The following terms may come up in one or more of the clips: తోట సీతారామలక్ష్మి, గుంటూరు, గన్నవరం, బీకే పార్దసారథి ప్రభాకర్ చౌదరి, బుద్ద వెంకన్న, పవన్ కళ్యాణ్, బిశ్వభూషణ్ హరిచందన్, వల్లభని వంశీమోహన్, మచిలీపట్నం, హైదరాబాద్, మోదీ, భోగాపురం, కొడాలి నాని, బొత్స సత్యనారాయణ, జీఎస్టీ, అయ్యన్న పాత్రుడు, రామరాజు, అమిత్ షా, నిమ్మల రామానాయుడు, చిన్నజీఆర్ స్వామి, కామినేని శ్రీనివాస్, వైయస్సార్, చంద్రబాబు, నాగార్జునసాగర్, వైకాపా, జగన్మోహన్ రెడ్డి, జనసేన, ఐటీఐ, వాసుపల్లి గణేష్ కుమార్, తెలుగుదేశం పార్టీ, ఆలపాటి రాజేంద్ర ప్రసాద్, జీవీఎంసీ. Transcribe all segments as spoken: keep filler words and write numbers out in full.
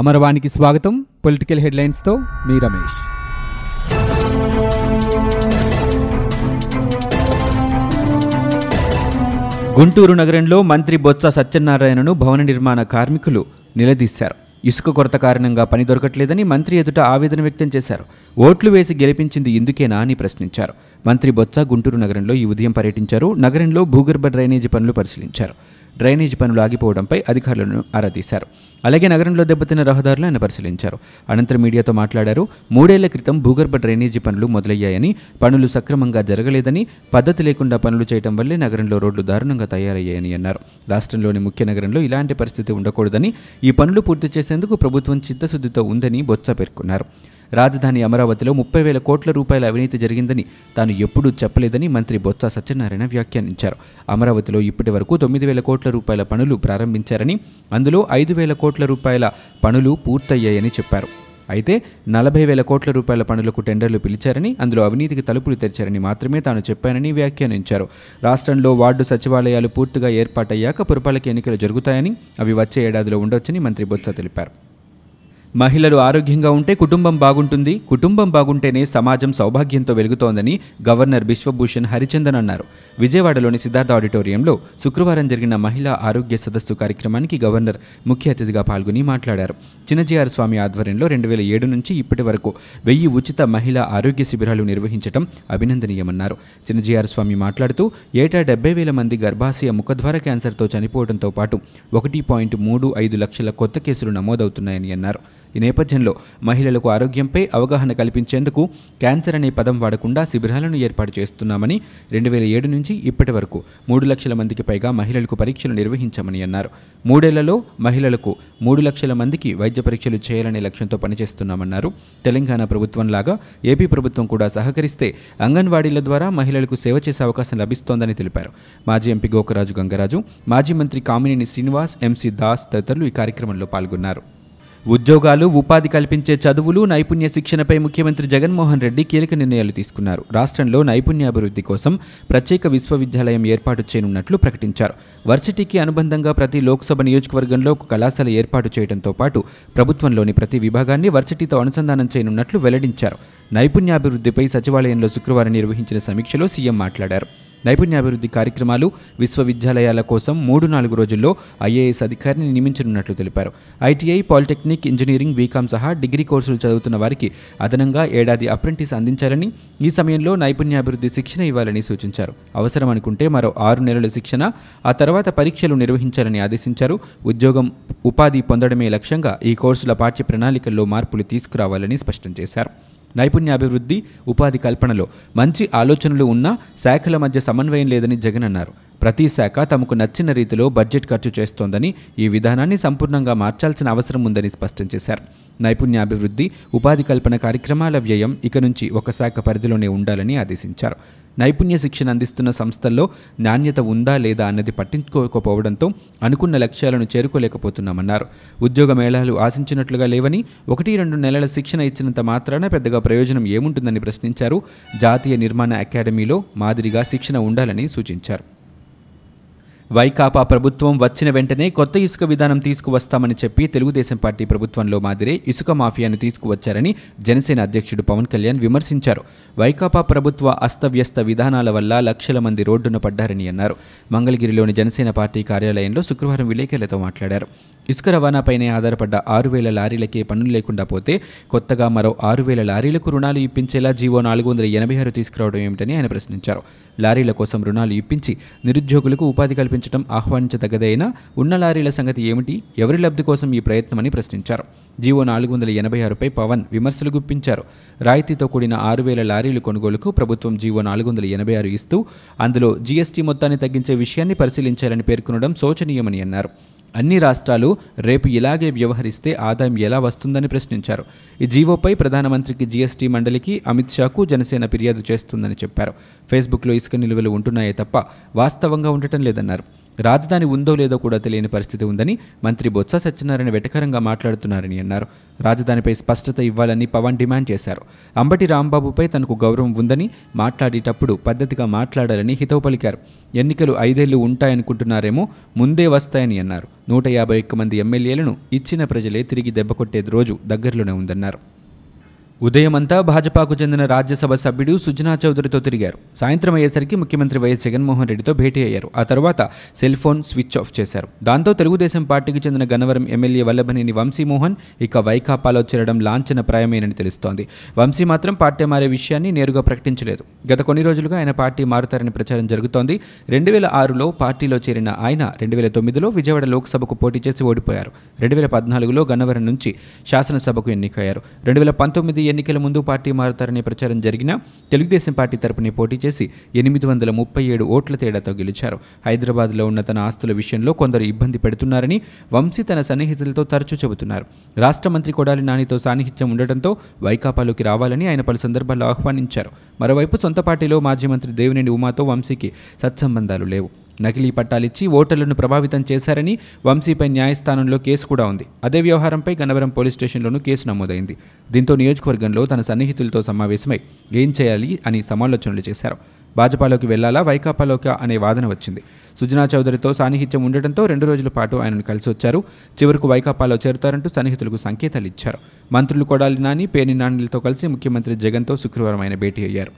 అమరవాణికి స్వాగతం. పొలిటికల్ హెడ్లైన్స్తో మీ రమేష్. గుంటూరు నగరంలో మంత్రి బొత్స సత్యనారాయణను భవన నిర్మాణ కార్మికులు నిలదీశారు. ఇసుక కొరత కారణంగా పని దొరకట్లేదని మంత్రి ఎదుట ఆవేదన వ్యక్తం చేశారు. ఓట్లు వేసి గెలిపించింది ఇందుకేనా అని ప్రశ్నించారు. మంత్రి బొత్స గుంటూరు నగరంలో ఈ ఉదయం పర్యటించారు. నగరంలో భూగర్భ డ్రైనేజీ పనులు పరిశీలించారు. డ్రైనేజీ పనులు ఆగిపోవడంపై అధికారులను ఆరా తీశారు. అలాగే నగరంలో దెబ్బతిన్న రహదారులు ఆయన పరిశీలించారు. అనంతరం మీడియాతో మాట్లాడారు. మూడేళ్ల క్రితం భూగర్భ డ్రైనేజీ పనులు మొదలయ్యాయని, పనులు సక్రమంగా జరగలేదని, పద్ధతి లేకుండా పనులు చేయడం వల్లే నగరంలో రోడ్లు దారుణంగా తయారయ్యాయని అన్నారు. రాష్ట్రంలోని ముఖ్య నగరంలో ఇలాంటి పరిస్థితి ఉండకూడదని, ఈ పనులు పూర్తి చేసేందుకు ప్రభుత్వం చిత్తశుద్ధితో ఉందని బొత్స పేర్కొన్నారు. రాజధాని అమరావతిలో ముప్పై వేల కోట్ల రూపాయల అవినీతి జరిగిందని తాను ఎప్పుడూ చెప్పలేదని మంత్రి బొత్స సత్యనారాయణ వ్యాఖ్యానించారు. అమరావతిలో ఇప్పటి వరకు తొమ్మిది వేల కోట్ల రూపాయల పనులు ప్రారంభించారని, అందులో ఐదు వేల కోట్ల రూపాయల పనులు పూర్తయ్యాయని చెప్పారు. అయితే నలభై వేల కోట్ల రూపాయల పనులకు టెండర్లు పిలిచారని, అందులో అవినీతికి తలుపులు తెరిచారని మాత్రమే తాను చెప్పానని వ్యాఖ్యానించారు. రాష్ట్రంలో వార్డు సచివాలయాలు పూర్తిగా ఏర్పాటయ్యాక పురపాలక ఎన్నికలు జరుగుతాయని, అవి వచ్చే ఏడాదిలో ఉండొచ్చని మంత్రి బొత్స తెలిపారు. మహిళలు ఆరోగ్యంగా ఉంటే కుటుంబం బాగుంటుంది, కుటుంబం బాగుంటేనే సమాజం సౌభాగ్యంతో వెలుగుతోందని గవర్నర్ బిశ్వభూషణ్ హరిచందన్ అన్నారు. విజయవాడలోని సిద్ధార్థ ఆడిటోరియంలో శుక్రవారం జరిగిన మహిళా ఆరోగ్య సదస్సు కార్యక్రమానికి గవర్నర్ ముఖ్య అతిథిగా పాల్గొని మాట్లాడారు. చిన్నజీఆర్ స్వామి ఆధ్వర్యంలో రెండు వేల ఏడు నుంచి ఇప్పటి వరకు వెయ్యి ఉచిత మహిళా ఆరోగ్య శిబిరాలు నిర్వహించడం అభినందనీయమన్నారు. చిన్నజీఆర్ స్వామి మాట్లాడుతూ ఏటా డెబ్బై వేల మంది గర్భాశయ ముఖద్వార క్యాన్సర్తో చనిపోవడంతో పాటు ఒకటి పాయింట్ మూడు ఐదు లక్షల కొత్త కేసులు నమోదవుతున్నాయని అన్నారు. ఈ నేపథ్యంలో మహిళలకు ఆరోగ్యంపై అవగాహన కల్పించేందుకు క్యాన్సర్ అనే పదం వాడకుండా శిబిరాలను ఏర్పాటు చేస్తున్నామని, రెండు వేల ఏడు నుంచి ఇప్పటి వరకు మూడు లక్షల మందికి పైగా మహిళలకు పరీక్షలు నిర్వహించామని అన్నారు. మూడేళ్లలో మహిళలకు మూడు లక్షల మందికి వైద్య పరీక్షలు చేయాలనే లక్ష్యంతో పనిచేస్తున్నామన్నారు. తెలంగాణ ప్రభుత్వం లాగా ఏపీ ప్రభుత్వం కూడా సహకరిస్తే అంగన్వాడీల ద్వారా మహిళలకు సేవ చేసే అవకాశం లభిస్తోందని తెలిపారు. మాజీ ఎంపీ గోకరాజు గంగరాజు, మాజీ మంత్రి కామినేని శ్రీనివాస్, ఎంసీ దాస్ తదితరులు ఈ కార్యక్రమంలో పాల్గొన్నారు. ఉద్యోగాలు, ఉపాధి కల్పించే చదువులు, నైపుణ్య శిక్షణపై ముఖ్యమంత్రి జగన్మోహన్ రెడ్డి కీలక నిర్ణయాలు తీసుకున్నారు. రాష్ట్రంలో నైపుణ్యాభివృద్ధి కోసం ప్రత్యేక విశ్వవిద్యాలయం ఏర్పాటు చేయనున్నట్లు ప్రకటించారు. వర్సిటీకి అనుబంధంగా ప్రతి లోక్సభ నియోజకవర్గంలో ఒక కళాశాల ఏర్పాటు చేయడంతో పాటు ప్రభుత్వంలోని ప్రతి విభాగాన్ని వర్సిటీతో అనుసంధానం చేయనున్నట్లు వెల్లడించారు. నైపుణ్యాభివృద్ధిపై సచివాలయంలో శుక్రవారం నిర్వహించిన సమీక్షలో సీఎం మాట్లాడారు. నైపుణ్యాభివృద్ధి కార్యక్రమాలు, విశ్వవిద్యాలయాల కోసం మూడు నాలుగు రోజుల్లో ఐఏఎస్ అధికారిని నియమించనున్నట్లు తెలిపారు. ఐటీఐ, పాలిటెక్నిక్, ఇంజనీరింగ్, బీకాం సహా డిగ్రీ కోర్సులు చదువుతున్న వారికి అదనంగా ఏడాది అప్రెంటిస్ అందించాలని, ఈ సమయంలో నైపుణ్యాభివృద్ధి శిక్షణ ఇవ్వాలని సూచించారు. అవసరం అనుకుంటే మరో ఆరు నెలల శిక్షణ, ఆ తర్వాత పరీక్షలు నిర్వహించాలని ఆదేశించారు. ఉద్యోగం, ఉపాధి పొందడమే లక్ష్యంగా ఈ కోర్సుల పాఠ్య ప్రణాళికల్లో మార్పులు తీసుకురావాలని స్పష్టం చేశారు. నైపుణ్యాభివృద్ధి, ఉపాధి కల్పనలో మంచి ఆలోచనలు ఉన్నా శాఖల మధ్య సమన్వయం లేదని జగన్ అన్నారు. ప్రతి శాఖ తమకు నచ్చిన రీతిలో బడ్జెట్ ఖర్చు చేస్తోందని, ఈ విధానాన్ని సంపూర్ణంగా మార్చాల్సిన అవసరం ఉందని స్పష్టం చేశారు. నైపుణ్యాభివృద్ధి, ఉపాధి కల్పన కార్యక్రమాల వ్యయం ఇక నుంచి ఒక శాఖ పరిధిలోనే ఉండాలని ఆదేశించారు. నైపుణ్య శిక్షణ అందిస్తున్న సంస్థల్లో నాణ్యత ఉందా లేదా అన్నది పట్టించుకోకపోవడంతో అనుకున్న లక్ష్యాలను చేరుకోలేకపోతున్నామన్నారు. ఉద్యోగ మేళాలు ఆశించినట్లుగా లేవని, ఒకటి రెండు నెలల శిక్షణ ఇచ్చినంత మాత్రాన పెద్దగా ప్రయోజనం ఏముంటుందని ప్రశ్నించారు. జాతీయ నిర్మాణ అకాడమీలో మాదిరిగా శిక్షణ ఉండాలని సూచించారు. వైకాపా ప్రభుత్వం వచ్చిన వెంటనే కొత్త ఇసుక విధానం తీసుకువస్తామని చెప్పి తెలుగుదేశం పార్టీ ప్రభుత్వంలో మాదిరే ఇసుక మాఫియాను తీసుకువచ్చారని జనసేన అధ్యక్షుడు పవన్ కళ్యాణ్ విమర్శించారు. వైకాపా ప్రభుత్వ అస్తవ్యస్త విధానాల వల్ల లక్షల మంది రోడ్డున పడ్డారని అన్నారు. మంగళగిరిలోని జనసేన పార్టీ కార్యాలయంలో శుక్రవారం విలేకరులతో మాట్లాడారు. ఇసుక రవాణాపైనే ఆధారపడ్డ ఆరు వేల లారీలకే పన్నులు లేకుండా పోతే కొత్తగా మరో ఆరు వేల లారీలకు రుణాలు ఇప్పించేలా జీవో నాలుగు వందల ఎనభై ఆరు తీసుకురావడం ఏమిటని ఆయన ప్రశ్నించారు. లారీల కోసం రుణాలు ఇప్పించి నిరుద్యోగులకు ఉపాధి కల్పించడం ఆహ్వానించదగ్గదైనా ఉన్న లారీల సంగతి ఏమిటి, ఎవరి లబ్ధి కోసం ఈ ప్రయత్నమని ప్రశ్నించారు. జీవో నాలుగు వందల ఎనభై ఆరుపై పవన్ విమర్శలు గుప్పించారు. రాయితీతో కూడిన ఆరు వేల లారీలు కొనుగోలుకు ప్రభుత్వం జీవో నాలుగు వందల ఎనభై ఆరు ఇస్తూ అందులో జీఎస్టీ మొత్తాన్ని తగ్గించే విషయాన్ని పరిశీలించాలని పేర్కొనడం శోచనీయమని అన్నారు. అన్ని రాష్ట్రాలు రేపు ఇలాగే వ్యవహరిస్తే ఆదాయం ఎలా వస్తుందని ప్రశ్నించారు. ఈ జీవోపై ప్రధానమంత్రికి, జీఎస్టీ మండలికి, అమిత్ షాకు జనసేన ఫిర్యాదు చేస్తుందని చెప్పారు. ఫేస్బుక్లో ఇసుక నిల్వలు ఉంటున్నాయే తప్ప వాస్తవంగా ఉండటం లేదన్నారు. రాజధాని ఉందో లేదో కూడా తెలియని పరిస్థితి ఉందని మంత్రి బొత్స సత్యనారాయణ వెటకరంగా మాట్లాడుతున్నారని అన్నారు. రాజధానిపై స్పష్టత ఇవ్వాలని పవన్ డిమాండ్ చేశారు. అంబటి రాంబాబుపై తనకు గౌరవం ఉందని, మాట్లాడేటప్పుడు పద్ధతిగా మాట్లాడాలని హితవు పలికారు. ఎన్నికలు ఐదేళ్లు ఉంటాయనుకుంటున్నారేమో, ముందే వస్తాయని అన్నారు. నూట యాభై ఒక్క మంది ఎమ్మెల్యేలను ఇచ్చిన ప్రజలే తిరిగి దెబ్బకొట్టే రోజు దగ్గరలోనే ఉందన్నారు. ఉదయమంతా భాజపాకు చెందిన రాజ్యసభ సభ్యుడు సుజనా చౌదరితో తిరిగారు. సాయంత్రం అయ్యేసరికి ముఖ్యమంత్రి వైఎస్ జగన్మోహన్ రెడ్డితో భేటీ అయ్యారు. ఆ తర్వాత సెల్ ఫోన్ స్విచ్ ఆఫ్ చేశారు. దాంతో తెలుగుదేశం పార్టీకి చెందిన గన్నవరం ఎమ్మెల్యే వల్లభని వంశీమోహన్ ఇక వైకాపాలో చేరడం లాంఛనప్రాయమేనని తెలుస్తోంది. వంశీ మాత్రం పార్టీ మారే విషయాన్ని నేరుగా ప్రకటించలేదు. గత కొన్ని రోజులుగా ఆయన పార్టీ మారుతారని ప్రచారం జరుగుతోంది. రెండు వేల ఆరులో పార్టీలో చేరిన ఆయన రెండు వేల తొమ్మిదిలో విజయవాడ లోక్సభకు పోటీ చేసి ఓడిపోయారు. రెండు వేల పద్నాలుగులో గన్నవరం నుంచి శాసనసభకు ఎన్నికయ్యారు. రెండు వేల పంతొమ్మిది ఎన్నికల ముందు పార్టీ మారుతారనే ప్రచారం జరిగినా తెలుగుదేశం పార్టీ తరపునే పోటీ చేసి ఎనిమిది వందల ముప్పై ఏడు ఓట్ల తేడాతో గెలిచారు. హైదరాబాద్లో ఉన్న తన ఆస్తుల విషయంలో కొందరు ఇబ్బంది పెడుతున్నారని వంశీ తన సన్నిహితులతో తరచూ చెబుతున్నారు. రాష్ట్ర మంత్రి కొడాలి నానితో సాన్నిహిత్యం ఉండటంతో వైకాపాలోకి రావాలని ఆయన పలు సందర్భాల్లో ఆహ్వానించారు. మరోవైపు సొంత పార్టీలో మాజీ మంత్రి దేవినేని ఉమాతో వంశీకి సత్సంబంధాలు లేవు. నకిలీ పట్టాలిచ్చి ఓటర్లను ప్రభావితం చేశారని వంశీపై న్యాయస్థానంలో కేసు కూడా ఉంది. అదే వ్యవహారంపై గన్నవరం పోలీస్ స్టేషన్లోనూ కేసు నమోదైంది. దీంతో నియోజకవర్గంలో తన సన్నిహితులతో సమావేశమై ఏం చేయాలి అని సమాలోచనలు చేశారు. భాజపాలోకి వెళ్లాలా, వైకాపాలోకి అనే వాదన వచ్చింది. సుజనా చౌదరితో సాన్నిహిత్యం ఉండటంతో రెండు రోజుల పాటు ఆయనను కలిసి వచ్చారు. చివరకు వైకాపాలో చేరుతారంటూ సన్నిహితులకు సంకేతాలు ఇచ్చారు. మంత్రులు కొడాలి నాని, పేర్ని నానిలతో కలిసి ముఖ్యమంత్రి జగన్తో శుక్రవారం ఆయన భేటీ అయ్యారు.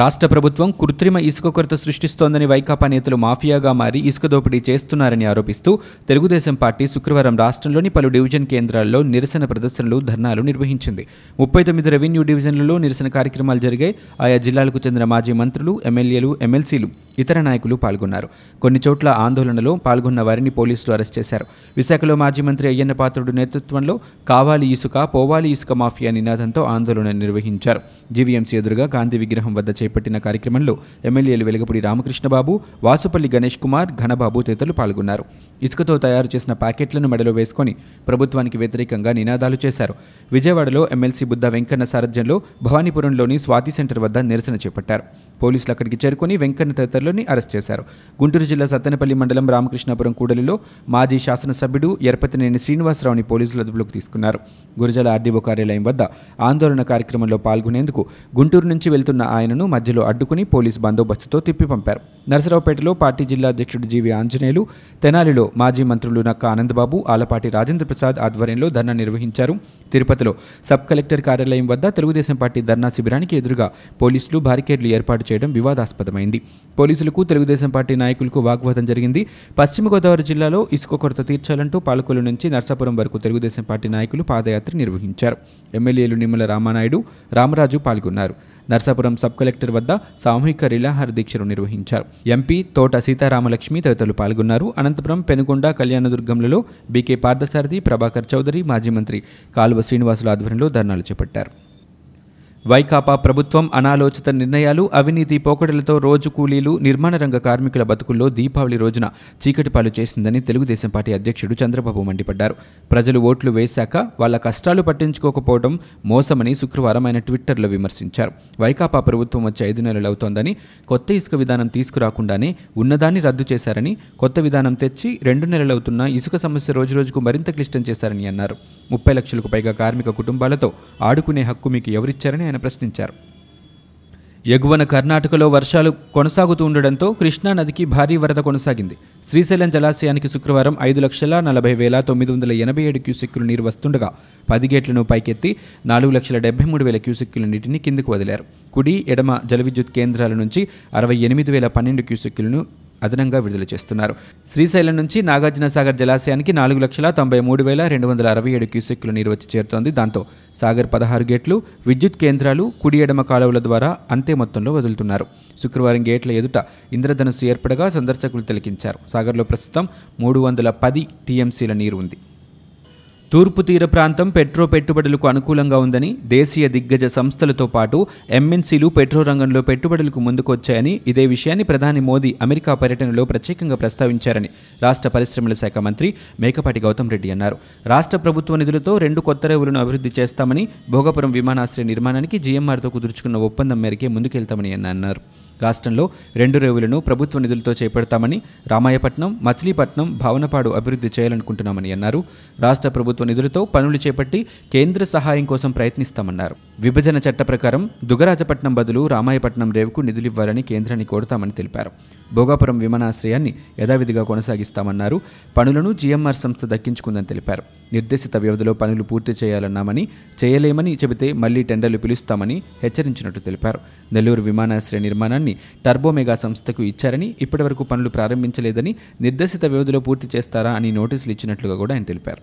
రాష్ట్ర ప్రభుత్వం కృత్రిమ ఇసుక కొరత సృష్టిస్తోందని వైకాపా నేతలు మాఫియాగా మారి ఇసుక దోపిడీ చేస్తున్నారని ఆరోపిస్తూ తెలుగుదేశం పార్టీ శుక్రవారం రాష్ట్రంలోని పలు డివిజన్ కేంద్రాల్లో నిరసన ప్రదర్శనలు, ధర్నాలు నిర్వహించింది. ముప్పై తొమ్మిది రెవెన్యూ డివిజన్లలో నిరసన కార్యక్రమాలు జరిగాయి. ఆయా జిల్లాలకు చెందిన మాజీ మంత్రులు, ఎమ్మెల్యేలు, ఎమ్మెల్సీలు, ఇతర నాయకులు పాల్గొన్నారు. కొన్ని చోట్ల ఆందోళనలో పాల్గొన్న వారిని పోలీసులు అరెస్ట్ చేశారు. విశాఖలో మాజీ మంత్రి అయ్యన్న పాత్రుడు నేతృత్వంలో కావాలి ఇసుక, పోవాలి ఇసుక మాఫియా నినాదంతో ఆందోళన నిర్వహించారు. జీవీఎంసీ ఎదురుగా గాంధీ విగ్రహం వద్ద చేపట్టిన కార్యక్రమంలో ఎమ్మెల్యేలు వెలగపూడి రామకృష్ణ బాబు, వాసుపల్లి గణేష్ కుమార్, ఘనబాబు తదితరులు పాల్గొన్నారు. ఇసుకతో తయారు చేసిన ప్యాకెట్లను మెడలో వేసుకొని ప్రభుత్వానికి వ్యతిరేకంగా నినాదాలు చేశారు. విజయవాడలో ఎమ్మెల్సీ బుద్ద వెంకన్న సారథ్యంలో భవానీపురంలోని స్వాతి సెంటర్ వద్ద నిరసన చేపట్టారు. పోలీసులు అక్కడికి చేరుకుని వెంకన్న తదితరులని అరెస్ట్ చేశారు. గుంటూరు జిల్లా సత్తెనపల్లి మండలం రామకృష్ణాపురం కూడలిలో మాజీ శాసనసభ్యుడు ఎర్పతినేని శ్రీనివాసరావుని పోలీసులు అదుపులోకి తీసుకున్నారు. గురజాల ఆర్డీఓ కార్యాలయం వద్ద ఆందోళన కార్యక్రమంలో పాల్గొనేందుకు గుంటూరు నుంచి వెళ్తున్న ఆయనను మధ్యలో అడ్డుకుని పోలీసు బందోబస్తుతో తిప్పి పంపారు. నరసరావుపేటలో పార్టీ జిల్లా అధ్యక్షుడు జీవీ ఆంజనేయులు, తెనాలిలో మాజీ మంత్రులు నక్కా ఆనందబాబు, ఆలపాటి రాజేంద్ర ప్రసాద్ ఆధ్వర్యంలో ధర్నా నిర్వహించారు. తిరుపతిలో సబ్ కలెక్టర్ కార్యాలయం వద్ద తెలుగుదేశం పార్టీ ధర్నా శిబిరానికి ఎదురుగా పోలీసులు బారికేడ్లు ఏర్పాటు చేయడం వివాదాస్పదమైంది. పోలీసులకు తెలుగుదేశం పార్టీ నాయకులకు వాగ్వాదం జరిగింది. పశ్చిమ గోదావరి జిల్లాలో ఇసుక కొరత తీర్చాలంటూ పాలకొల్లు నుంచి నర్సాపురం వరకు తెలుగుదేశం పార్టీ నాయకులు పాదయాత్ర నిర్వహించారు. ఎమ్మెల్యేలు నిమ్మల రామానాయుడు, రామరాజు పాల్గొన్నారు. నర్సాపురం సబ్ కలెక్టర్ వద్ద సామూహిక నిరాహార దీక్షను నిర్వహించారు. ఎంపీ తోట సీతారామలక్ష్మి తదితరులు పాల్గొన్నారు. అనంతపురం, పెనుగొండ, కళ్యాణదుర్గంలలో బీకే పార్దసారథి, ప్రభాకర్ చౌదరి, మాజీ మంత్రి కాలువ శ్రీనివాసుల ఆధ్వర్యంలో ధర్నాలు చేపట్టారు. వైకాపా ప్రభుత్వం అనాలోచిత నిర్ణయాలు, అవినీతి పోకడలతో రోజు కూలీలు, నిర్మాణ రంగ కార్మికుల బతుకుల్లో దీపావళి రోజున చీకటిపాలు చేసిందని తెలుగుదేశం పార్టీ అధ్యక్షుడు చంద్రబాబు మండిపడ్డారు. ప్రజలు ఓట్లు వేశాక వాళ్ళ కష్టాలు పట్టించుకోకపోవడం మోసమని శుక్రవారం ఆయన ట్విట్టర్లో విమర్శించారు. వైకాపా ప్రభుత్వం వచ్చి ఐదు నెలలు అవుతోందని, కొత్త ఇసుక విధానం తీసుకురాకుండానే ఉన్నదాన్ని రద్దు చేశారని, కొత్త విధానం తెచ్చి రెండు నెలలవుతున్న ఇసుక సమస్య రోజు రోజుకు మరింత క్లిష్టం చేశారని అన్నారు. ముప్పై లక్షలకు పైగా కార్మిక కుటుంబాలతో ఆడుకునే హక్కు మీకు ఎవరిచ్చారని ఆయన ప్రశ్నించారు. ఎగువన కర్ణాటకలో వర్షాలు కొనసాగుతూ ఉండడంతో కృష్ణానదికి భారీ వరద కొనసాగింది. శ్రీశైలం జలాశయానికి శుక్రవారం ఐదు లక్షల నలభై వేల తొమ్మిది వందల ఎనభై ఏడు క్యూసెక్కులు నీరు వస్తుండగా పది గేట్లను పైకెత్తి నాలుగు లక్షల డెబ్బై మూడు వేల క్యూసెక్కుల నీటిని కిందకు వదిలారు. కుడి, ఎడమ జలవిద్యుత్ కేంద్రాల నుంచి అరవై ఎనిమిది వేల పన్నెండు క్యూసెక్కులను అదనంగా విడుదల చేస్తున్నారు. శ్రీశైలం నుంచి నాగార్జునసాగర్ జలాశయానికి నాలుగు లక్షల తొంభై మూడు వేల రెండు వందల అరవై ఏడు క్యూసెక్కుల నీరు వచ్చి చేరుతోంది. దాంతో సాగర్ పదహారు గేట్లు, విద్యుత్ కేంద్రాలు, కుడి ఎడమ కాలువల ద్వారా అంతే మొత్తంలో వదులుతున్నారు. శుక్రవారం గేట్ల ఎదుట ఇంద్రధనుస్సు ఏర్పడగా సందర్శకులు తిలకించారు. సాగర్లో ప్రస్తుతం మూడు వందల పది టీఎంసీల నీరు ఉంది. తూర్పు తీర ప్రాంతం పెట్రో పెట్టుబడులకు అనుకూలంగా ఉందని దేశీయ దిగ్గజ సంస్థలతో పాటు ఎంఎన్సీలు పెట్రో రంగంలో పెట్టుబడులకు ముందుకొచ్చాయని, ఇదే విషయాన్ని ప్రధాని మోదీ అమెరికా పర్యటనలో ప్రత్యేకంగా ప్రస్తావించారని రాష్ట్ర పరిశ్రమల శాఖ మంత్రి మేకపాటి గౌతమ్ రెడ్డి అన్నారు. రాష్ట్ర ప్రభుత్వ నిధులతో రెండు కొత్త రేవులను అభివృద్ధి చేస్తామని, భోగపురం విమానాశ్రయ నిర్మాణానికి జీఎంఆర్తో కుదుర్చుకున్న ఒప్పందం మేరకే ముందుకెళ్తామని అన్నారు. రాష్ట్రంలో రెండు రేవులను ప్రభుత్వ నిధులతో చేపడతామని, రామాయపట్నం, మచిలీపట్నం, భావనపాడు అభివృద్ధి చేయాలనుకుంటున్నామని అన్నారు. రాష్ట్ర ప్రభుత్వ నిధులతో పనులు చేపట్టి కేంద్ర సహాయం కోసం ప్రయత్నిస్తామన్నారు. విభజన చట్ట ప్రకారం దుగరాజపట్నం బదులు రామాయపట్నం రేవుకు నిధులివ్వాలని కేంద్రాన్ని కోరుతామని తెలిపారు. భోగాపురం విమానాశ్రయాన్ని యథావిధిగా కొనసాగిస్తామన్నారు. పనులను జీఎంఆర్ సంస్థ దక్కించుకుందని తెలిపారు. నిర్దేశిత వ్యవధిలో పనులు పూర్తి చేయాలన్నామని, చేయలేమని చెబితే మళ్లీ టెండర్లు పిలుస్తామని హెచ్చరించినట్టు తెలిపారు. నెల్లూరు విమానాశ్రయ నిర్మాణాన్ని టర్బోమెగా సంస్థకు ఇచ్చారని, ఇప్పటివరకు పనులు ప్రారంభించలేదని, నిర్దేశిత వ్యవధిలో పూర్తి చేస్తారా అని నోటీసులు ఇచ్చినట్లుగా కూడా ఆయన తెలిపారు.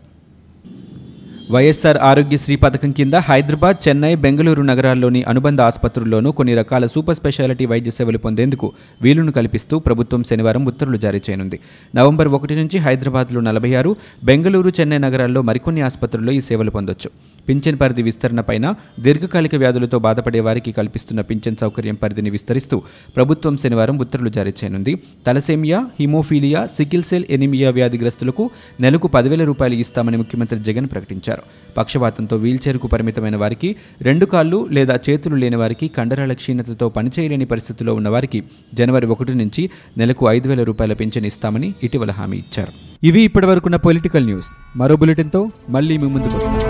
వైయస్సార్ ఆరోగ్యశ్రీ పథకం కింద హైదరాబాద్, చెన్నై, బెంగళూరు నగరాల్లోని అనుబంధ ఆసుపత్రుల్లోనూ కొన్ని రకాల సూపర్ స్పెషాలిటీ వైద్య సేవలు పొందేందుకు వీలును కల్పిస్తూ ప్రభుత్వం శనివారం ఉత్తర్వులు జారీ చేయనుంది. నవంబర్ ఒకటి నుంచి హైదరాబాద్లో నలభై ఆరు, బెంగళూరు, చెన్నై నగరాల్లో మరికొన్ని ఆసుపత్రుల్లో ఈ సేవలు పొందొచ్చు. పింఛన్ పరిధి విస్తరణపైన దీర్ఘకాలిక వ్యాధులతో బాధపడే వారికి కల్పిస్తున్న పింఛన్ సౌకర్యం పరిధిని విస్తరిస్తూ ప్రభుత్వం శనివారం ఉత్తర్వులు జారీ చేయనుంది. తలసేమియా, హిమోఫీలియా, సికిల్సెల్ ఎనిమియా వ్యాధిగ్రస్తులకు నెలకు పదివేల రూపాయలు ఇస్తామని ముఖ్యమంత్రి జగన్ ప్రకటించారు. పక్షవాతంతో వీల్చైర్కు పరిమితమైన వారికి, రెండు కాళ్ళు లేదా చేతులు లేని వారికి, కండరాల క్షీణతతో పనిచేయలేని పరిస్థితుల్లో ఉన్నవారికి జనవరి ఒకటి నుంచి నెలకు ఐదు వేల రూపాయల పింఛన్ ఇస్తామని ఇటీవల హామీ ఇచ్చారు. ఇవి ఇప్పటివరకున్న పొలిటికల్ న్యూస్. మరో బులెటిన్తో మళ్ళీ మీ ముందుకు వస్తాం.